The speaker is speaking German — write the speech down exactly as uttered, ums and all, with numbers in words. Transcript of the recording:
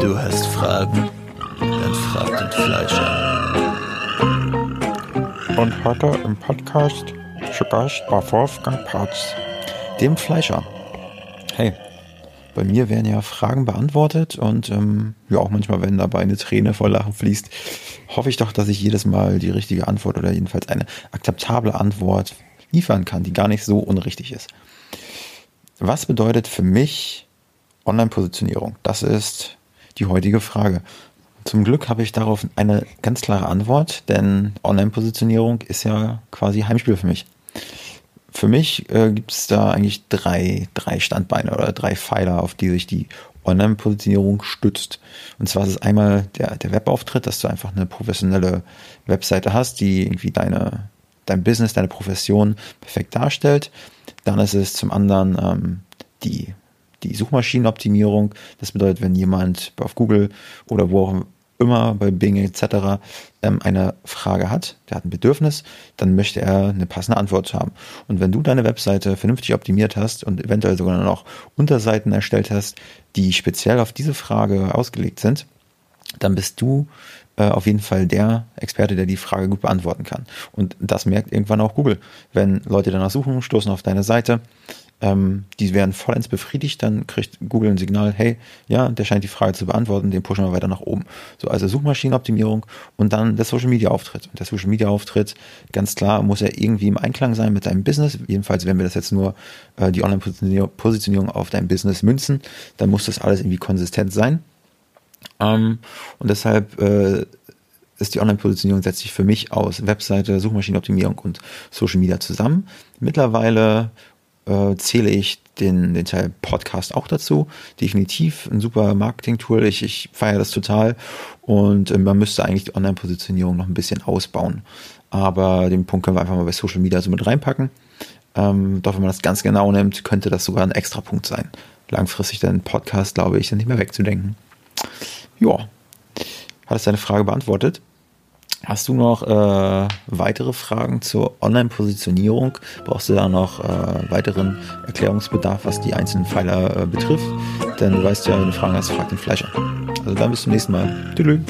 Du hast Fragen, dann frag den Fleischer. Und heute im Podcast zu Gast war Wolfgang Patz, dem Fleischer. Hey, bei mir werden ja Fragen beantwortet und ähm, ja auch manchmal, wenn dabei eine Träne vor Lachen fließt, hoffe ich doch, dass ich jedes Mal die richtige Antwort oder jedenfalls eine akzeptable Antwort liefern kann, die gar nicht so unrichtig ist. Was bedeutet für mich Online-Positionierung? Das ist die heutige Frage. Zum Glück habe ich darauf eine ganz klare Antwort, denn Online-Positionierung ist ja quasi Heimspiel für mich. Für mich äh, gibt es da eigentlich drei, drei Standbeine oder drei Pfeiler, auf die sich die Online-Positionierung stützt. Und zwar ist es einmal der, der Webauftritt, dass du einfach eine professionelle Webseite hast, die irgendwie deine, dein Business, deine Profession perfekt darstellt. Dann ist es zum anderen ähm, die Die Suchmaschinenoptimierung, das bedeutet, wenn jemand auf Google oder wo auch immer, bei Bing et cetera eine Frage hat, der hat ein Bedürfnis, dann möchte er eine passende Antwort haben. Und wenn du deine Webseite vernünftig optimiert hast und eventuell sogar noch Unterseiten erstellt hast, die speziell auf diese Frage ausgelegt sind, dann bist du auf jeden Fall der Experte, der die Frage gut beantworten kann. Und das merkt irgendwann auch Google. Wenn Leute danach suchen, stoßen auf deine Seite, ähm, die werden vollends befriedigt, dann kriegt Google ein Signal, hey, ja, der scheint die Frage zu beantworten, den pushen wir weiter nach oben. So, also Suchmaschinenoptimierung und dann der Social-Media-Auftritt. Und der Social-Media-Auftritt, ganz klar, muss ja irgendwie im Einklang sein mit deinem Business. Jedenfalls, wenn wir das jetzt nur äh, die Online-Positionierung auf dein Business münzen, dann muss das alles irgendwie konsistent sein. Um, und deshalb äh, ist die Online-Positionierung setzt sich für mich aus Webseite, Suchmaschinenoptimierung und Social Media zusammen. Mittlerweile äh, zähle ich den, den Teil Podcast auch dazu. Definitiv ein super Marketing-Tool. Ich, ich feiere das total. Und äh, man müsste eigentlich die Online-Positionierung noch ein bisschen ausbauen. Aber den Punkt können wir einfach mal bei Social Media so mit reinpacken. Ähm, doch wenn man das ganz genau nimmt, könnte das sogar ein extra Punkt sein. Langfristig dann Podcast, glaube ich, dann nicht mehr wegzudenken. Ja, hattest deine Frage beantwortet. Hast du noch äh, weitere Fragen zur Online-Positionierung? Brauchst du da noch äh, weiteren Erklärungsbedarf, was die einzelnen Pfeiler äh, betrifft? Dann weißt du ja, wenn du Fragen hast, frag den Fleischer. Also dann bis zum nächsten Mal. Tschüss.